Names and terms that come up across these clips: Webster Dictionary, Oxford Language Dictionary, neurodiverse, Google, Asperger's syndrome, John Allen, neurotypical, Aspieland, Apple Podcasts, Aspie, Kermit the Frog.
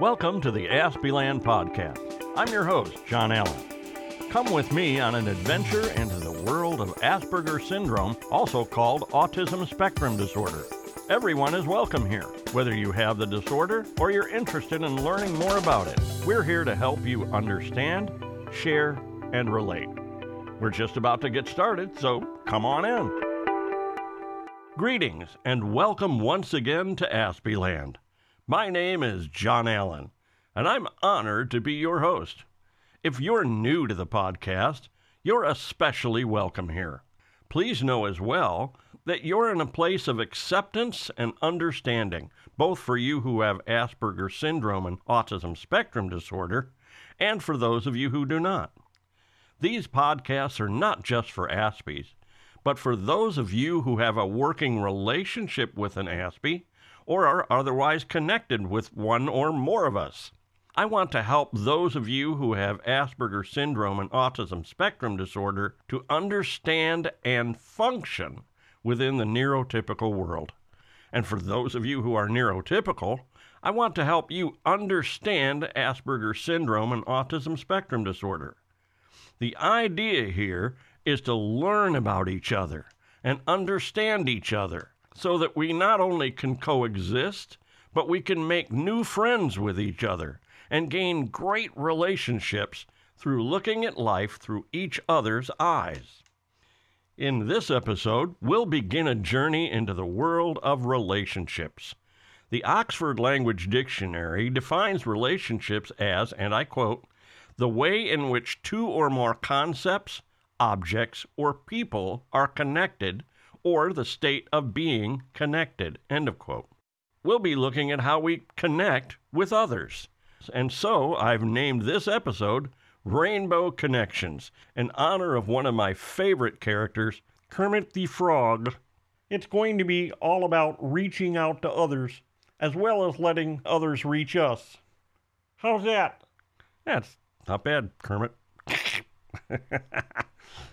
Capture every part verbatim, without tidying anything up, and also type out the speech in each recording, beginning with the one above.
Welcome to the Aspieland Podcast. I'm your host, John Allen. Come with me on an adventure into the world of Asperger's syndrome, also called autism spectrum disorder. Everyone is welcome here, whether you have the disorder or you're interested in learning more about it. We're here to help you understand, share, and relate. We're just about to get started, so come on in. Greetings and welcome once again to Aspieland. My name is John Allen, and I'm honored to be your host. If you're new to the podcast, you're especially welcome here. Please know as well that you're in a place of acceptance and understanding, both for you who have Asperger's syndrome and autism spectrum disorder, and for those of you who do not. These podcasts are not just for Aspies, but for those of you who have a working relationship with an Aspie or are otherwise connected with one or more of us. I want to help those of you who have Asperger's syndrome and autism spectrum disorder to understand and function within the neurotypical world. And for those of you who are neurotypical, I want to help you understand Asperger's syndrome and autism spectrum disorder. The idea here is to learn about each other and understand each other so that we not only can coexist, but we can make new friends with each other and gain great relationships through looking at life through each other's eyes. In this episode, we'll begin a journey into the world of relationships. The Oxford Language Dictionary defines relationships as, and I quote, "the way in which two or more concepts, objects, or people are connected, or the state of being connected," end of quote. We'll be looking at how we connect with others. And so I've named this episode Rainbow Connections, in honor of one of my favorite characters, Kermit the Frog. It's going to be all about reaching out to others, as well as letting others reach us. How's that? That's not bad, Kermit.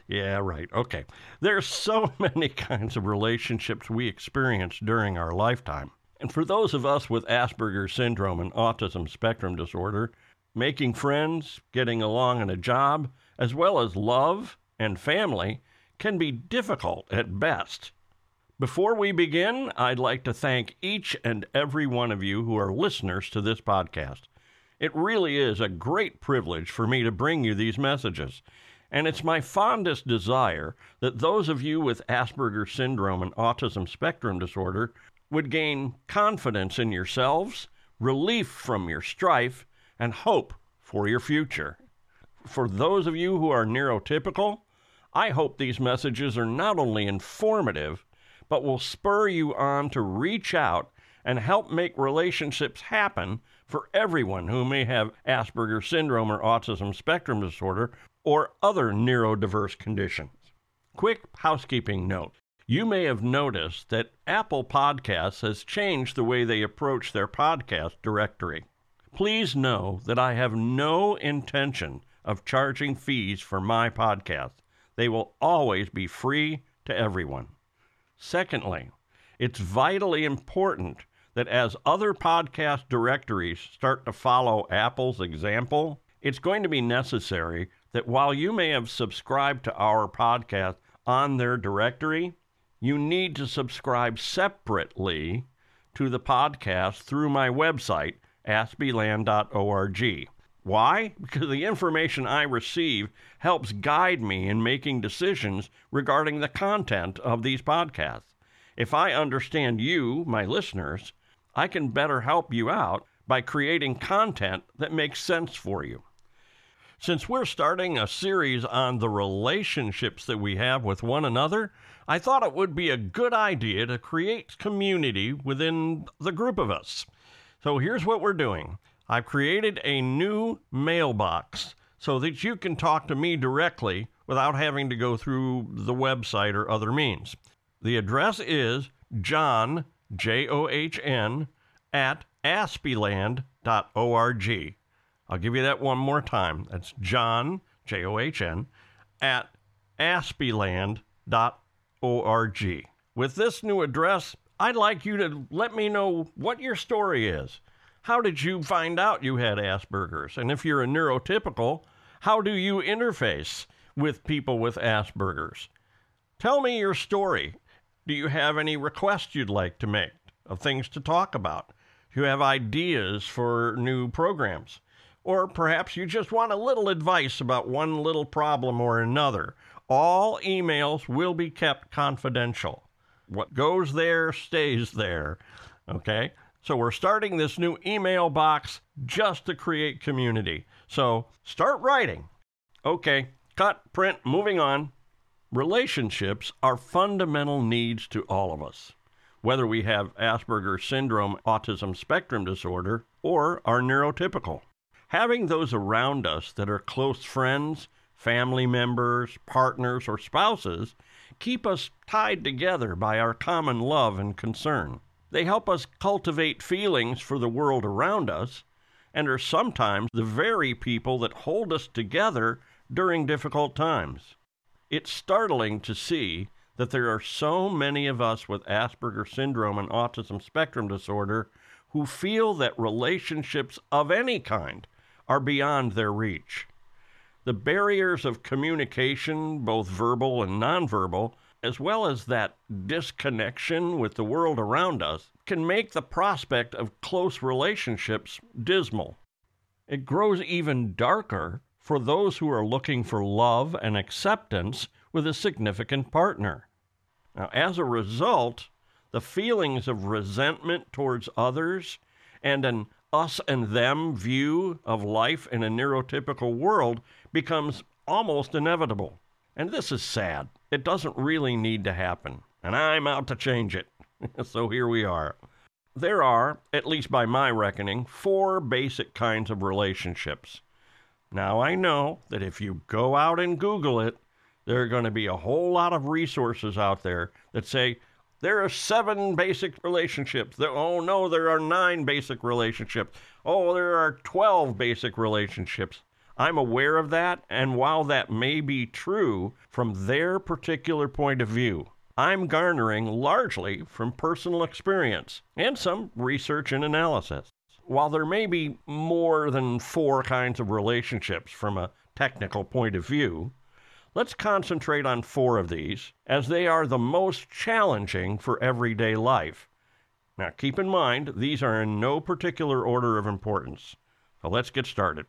Yeah, right. Okay. There's so many kinds of relationships we experience during our lifetime. And for those of us with Asperger's syndrome and autism spectrum disorder, making friends, getting along in a job, as well as love and family can be difficult at best. Before we begin, I'd like to thank each and every one of you who are listeners to this podcast. It really is a great privilege for me to bring you these messages, and it's my fondest desire that those of you with Asperger's syndrome and autism spectrum disorder would gain confidence in yourselves, relief from your strife, and hope for your future. For those of you who are neurotypical, I hope these messages are not only informative, but will spur you on to reach out and help make relationships happen for everyone who may have Asperger's syndrome or autism spectrum disorder or other neurodiverse conditions. Quick housekeeping note. You may have noticed that Apple Podcasts has changed the way they approach their podcast directory. Please know that I have no intention of charging fees for my podcast. They will always be free to everyone. Secondly, it's vitally important that as other podcast directories start to follow Apple's example, it's going to be necessary that while you may have subscribed to our podcast on their directory, you need to subscribe separately to the podcast through my website, aspieland dot org. Why? Because the information I receive helps guide me in making decisions regarding the content of these podcasts. If I understand you, my listeners, I can better help you out by creating content that makes sense for you. Since we're starting a series on the relationships that we have with one another, I thought it would be a good idea to create community within the group of us. So here's what we're doing. I've created a new mailbox so that you can talk to me directly without having to go through the website or other means. The address is john, J O H N, at aspieland dot org. I'll give you that one more time. That's john, J O H N, at aspieland dot org. With this new address, I'd like you to let me know what your story is. how did you find out you had Asperger's? And if you're a neurotypical, how do you interface with people with Asperger's? Tell me your story. Do you have any requests you'd like to make of things to talk about? Do you have ideas for new programs? Or perhaps you just want a little advice about one little problem or another. All emails will be kept confidential. What goes there stays there, okay? So we're starting this new email box just to create community. So start writing. Okay, cut, print, moving on. Relationships are fundamental needs to all of us, whether we have Asperger's syndrome, autism spectrum disorder, or are neurotypical. Having those around us that are close friends, family members, partners, or spouses keep us tied together by our common love and concern. They help us cultivate feelings for the world around us and are sometimes the very people that hold us together during difficult times. It's startling to see that there are so many of us with Asperger's syndrome and autism spectrum disorder who feel that relationships of any kind are beyond their reach. The barriers of communication, both verbal and nonverbal, as well as that disconnection with the world around us, can make the prospect of close relationships dismal. It grows even darker for those who are looking for love and acceptance with a significant partner. Now, as a result, the feelings of resentment towards others and an us and them view of life in a neurotypical world becomes almost inevitable. And this is sad. It doesn't really need to happen. And I'm out to change it. So here we are. There are, at least by my reckoning, four basic kinds of relationships. Now I know that if you go out and Google it, there are going to be a whole lot of resources out there that say, there are seven basic relationships. Oh, no, there are nine basic relationships. Oh, there are twelve basic relationships. I'm aware of that, and while that may be true from their particular point of view, I'm garnering largely from personal experience and some research and analysis. While there may be more than four kinds of relationships from a technical point of view, let's concentrate on four of these, as they are the most challenging for everyday life. Now, keep in mind, these are in no particular order of importance. So let's get started.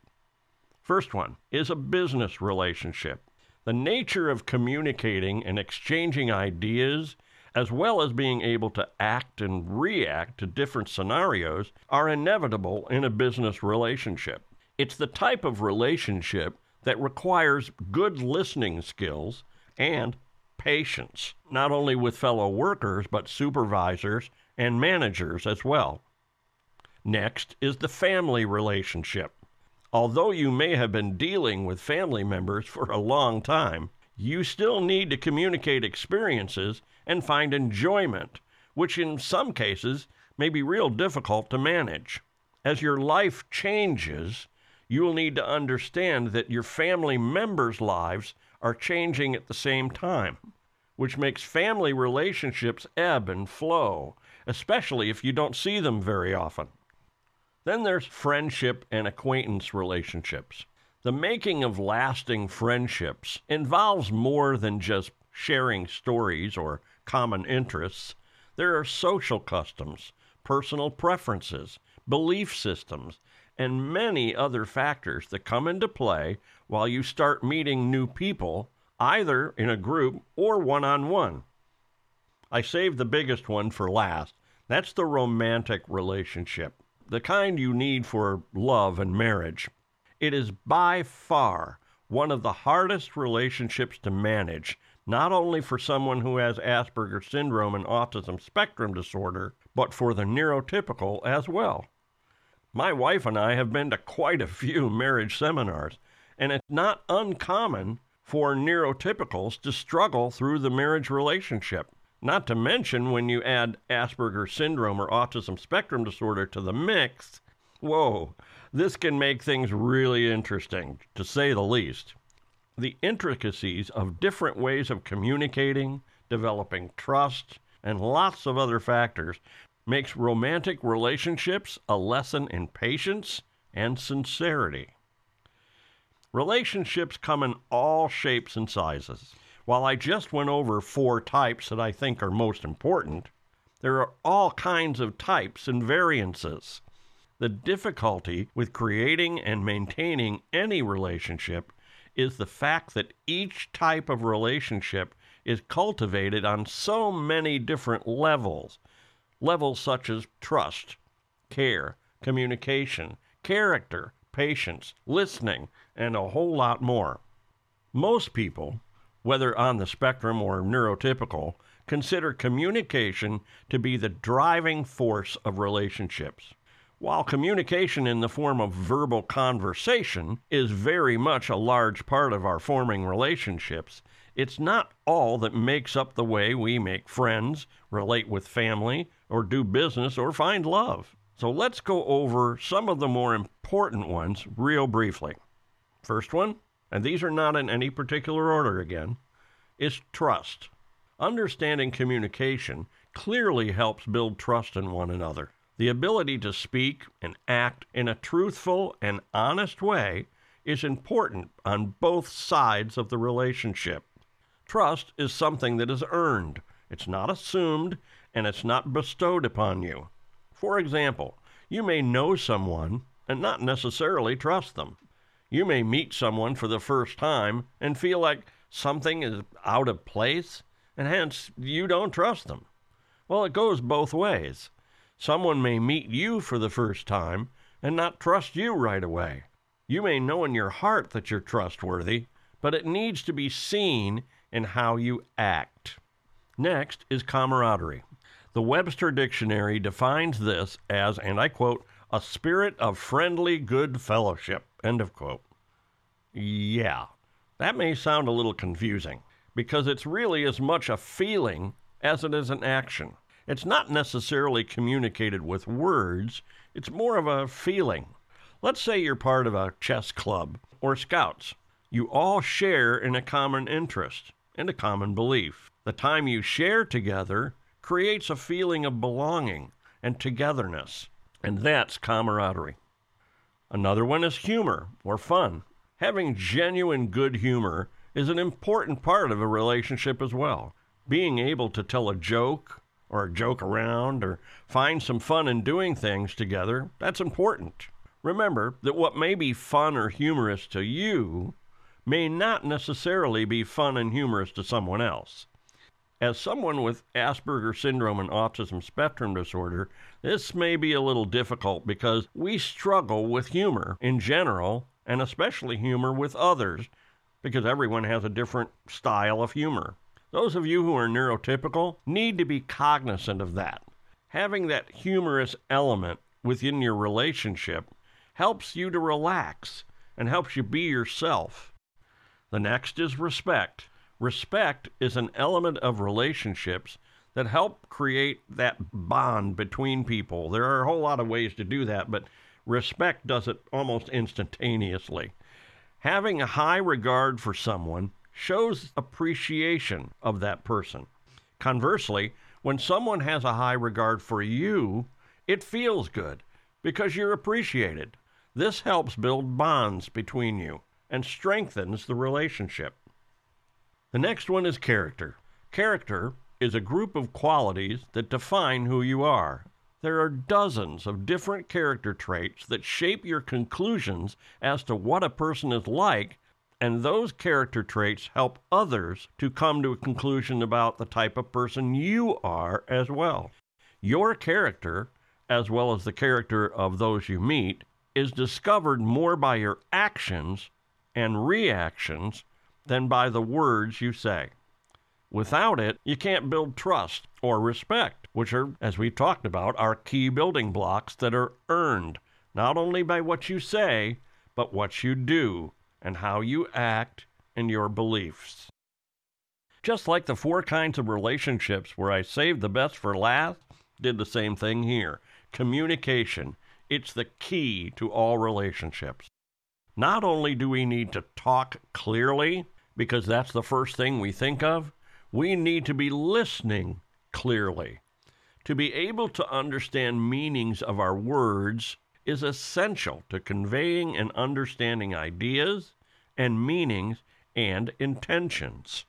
First one is a business relationship. The nature of communicating and exchanging ideas, as well as being able to act and react to different scenarios, are inevitable in a business relationship. It's the type of relationship that requires good listening skills and patience, not only with fellow workers, but supervisors and managers as well. Next is the family relationship. Although you may have been dealing with family members for a long time, you still need to communicate experiences and find enjoyment, which in some cases may be real difficult to manage. As your life changes, you will need to understand that your family members' lives are changing at the same time, which makes family relationships ebb and flow, especially if you don't see them very often. Then there's friendship and acquaintance relationships. The making of lasting friendships involves more than just sharing stories or common interests. There are social customs, personal preferences, belief systems, and many other factors that come into play while you start meeting new people, either in a group or one-on-one. I saved the biggest one for last. That's the romantic relationship, the kind you need for love and marriage. It is by far one of the hardest relationships to manage, not only for someone who has Asperger's syndrome and autism spectrum disorder, but for the neurotypical as well. My wife and I have been to quite a few marriage seminars, and it's not uncommon for neurotypicals to struggle through the marriage relationship. Not to mention when you add Asperger's syndrome or autism spectrum disorder to the mix, whoa, this can make things really interesting, to say the least. The intricacies of different ways of communicating, developing trust, and lots of other factors makes romantic relationships a lesson in patience and sincerity. Relationships come in all shapes and sizes. While I just went over four types that I think are most important, there are all kinds of types and variances. The difficulty with creating and maintaining any relationship is the fact that each type of relationship is cultivated on so many different levels, levels such as trust, care, communication, character, patience, listening, and a whole lot more. Most people, whether on the spectrum or neurotypical, consider communication to be the driving force of relationships. While communication in the form of verbal conversation is very much a large part of our forming relationships, it's not all that makes up the way we make friends, relate with family, or do business, or find love. So let's go over some of the more important ones real briefly. First one, and these are not in any particular order again, is trust. Understanding communication clearly helps build trust in one another. The ability to speak and act in a truthful and honest way is important on both sides of the relationship. Trust is something that is earned. It's not assumed, and it's not bestowed upon you. For example, you may know someone and not necessarily trust them. You may meet someone for the first time and feel like something is out of place, and hence you don't trust them. Well, it goes both ways. Someone may meet you for the first time and not trust you right away. You may know in your heart that you're trustworthy, but it needs to be seen in how you act. Next is camaraderie. The Webster Dictionary defines this as, and I quote, a spirit of friendly good fellowship, end of quote. Yeah, that may sound a little confusing because it's really as much a feeling as it is an action. It's not necessarily communicated with words. It's more of a feeling. Let's say you're part of a chess club or scouts. You all share in a common interest and a common belief. The time you share together creates a feeling of belonging and togetherness, and that's camaraderie. Another one is humor or fun. Having genuine good humor is an important part of a relationship as well. Being able to tell a joke, or joke around, or find some fun in doing things together, that's important. Remember that what may be fun or humorous to you may not necessarily be fun and humorous to someone else. As someone with Asperger's syndrome and autism spectrum disorder, this may be a little difficult because we struggle with humor in general, and especially humor with others, because everyone has a different style of humor. Those of you who are neurotypical need to be cognizant of that. Having that humorous element within your relationship helps you to relax and helps you be yourself. The next is respect. Respect is an element of relationships that help create that bond between people. There are a whole lot of ways to do that, but respect does it almost instantaneously. Having a high regard for someone shows appreciation of that person. Conversely, when someone has a high regard for you, it feels good because you're appreciated. This helps build bonds between you and strengthens the relationship. The next one is character. Character is a group of qualities that define who you are. There are dozens of different character traits that shape your conclusions as to what a person is like, and those character traits help others to come to a conclusion about the type of person you are as well. Your character, as well as the character of those you meet, is discovered more by your actions and reactions than by the words you say. Without it, you can't build trust or respect, which are, as we've talked about, our key building blocks that are earned, not only by what you say, but what you do, and how you act, and your beliefs. Just like the four kinds of relationships where I saved the best for last, did the same thing here. Communication. It's the key to all relationships. Not only do we need to talk clearly, because that's the first thing we think of, we need to be listening clearly. To be able to understand meanings of our words is essential to conveying and understanding ideas and meanings and intentions.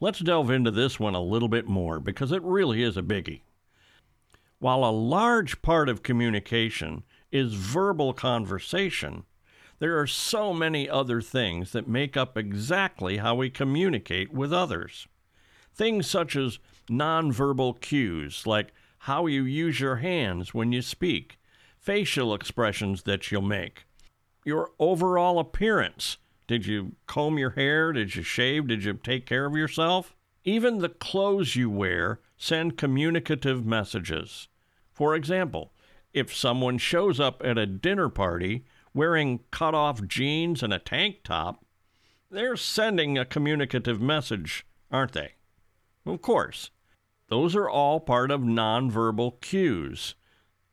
Let's delve into this one a little bit more because it really is a biggie. While a large part of communication is verbal conversation, there are so many other things that make up exactly how we communicate with others. Things such as nonverbal cues, like how you use your hands when you speak, facial expressions that you'll make, your overall appearance. Did you comb your hair? Did you shave? Did you take care of yourself? Even the clothes you wear send communicative messages. For example, if someone shows up at a dinner party wearing cut-off jeans and a tank top, they're sending a communicative message, aren't they? Of course. Those are all part of nonverbal cues.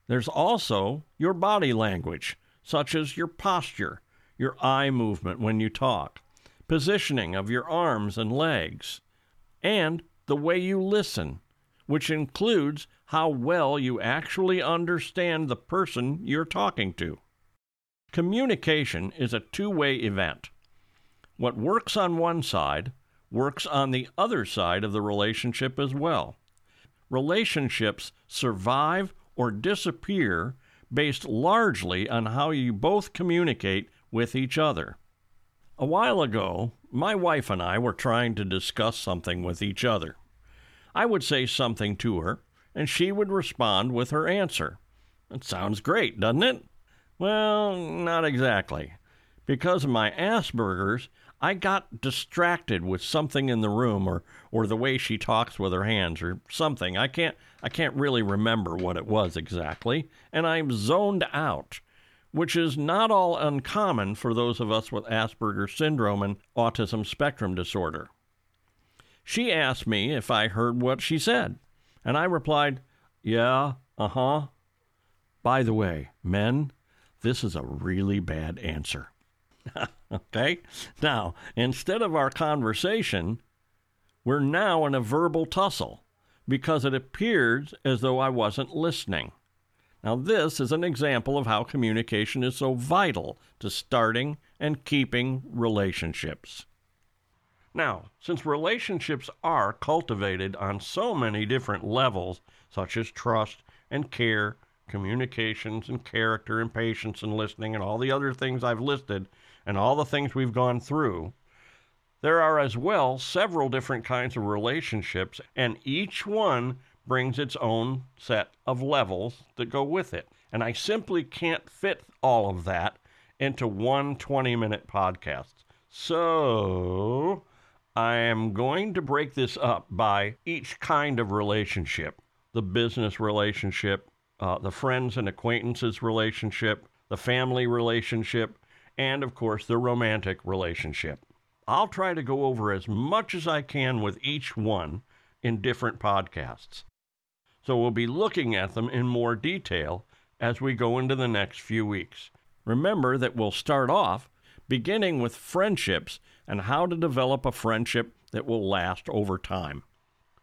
There's also your body language, such as your posture, your eye movement when you talk, positioning of your arms and legs, and the way you listen, which includes how well you actually understand the person you're talking to. Communication is a two-way event. What works on one side works on the other side of the relationship as well. Relationships survive or disappear based largely on how you both communicate with each other. A while ago, my wife and I were trying to discuss something with each other. I would say something to her, and she would respond with her answer. It sounds great, doesn't it? Well, not exactly. Because of my Asperger's, I got distracted with something in the room or, or the way she talks with her hands or something. I can't, I can't really remember what it was exactly, and I'm zoned out, which is not all uncommon for those of us with Asperger's syndrome and autism spectrum disorder. She asked me if I heard what she said, and I replied, yeah, uh-huh. By the way, men, this is a really bad answer. Okay? Now, instead of our conversation, we're now in a verbal tussle because it appears as though I wasn't listening. Now, this is an example of how communication is so vital to starting and keeping relationships. Now, since relationships are cultivated on so many different levels, such as trust and care, communications and character and patience and listening and all the other things I've listed and all the things we've gone through, there are as well several different kinds of relationships, and each one brings its own set of levels that go with it. And I simply can't fit all of that into one twenty-minute podcast. So I am going to break this up by each kind of relationship: the business relationship, uh, the friends and acquaintances relationship, the family relationship, and, of course, the romantic relationship. I'll try to go over as much as I can with each one in different podcasts. So we'll be looking at them in more detail as we go into the next few weeks. Remember that we'll start off beginning with friendships and how to develop a friendship that will last over time.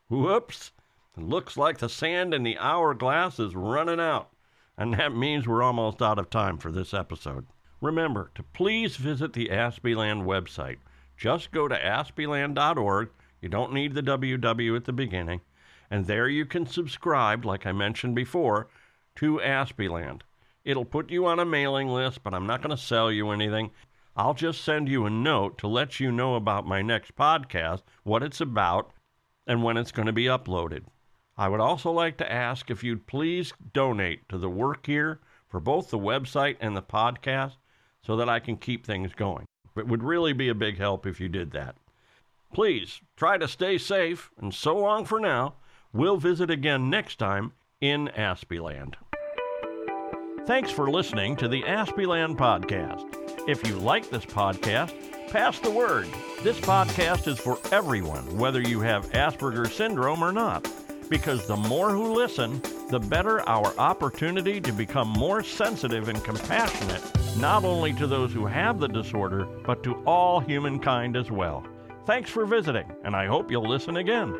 Whoops! It looks like the sand in the hourglass is running out, and that means we're almost out of time for this episode. Remember to please visit the Aspieland website. Just go to aspieland dot org. You don't need the W W at the beginning. And there you can subscribe, like I mentioned before, to Aspieland. It'll put you on a mailing list, but I'm not going to sell you anything. I'll just send you a note to let you know about my next podcast, what it's about, and when it's going to be uploaded. I would also like to ask if you'd please donate to the work here for both the website and the podcast so that I can keep things going. It would really be a big help if you did that. Please try to stay safe, and so long for now. We'll visit again next time in Aspieland. Thanks for listening to the Aspieland Podcast. If you like this podcast, pass the word. This podcast is for everyone, whether you have Asperger's syndrome or not, because the more who listen, the better our opportunity to become more sensitive and compassionate, not only to those who have the disorder, but to all humankind as well. Thanks for visiting, and I hope you'll listen again.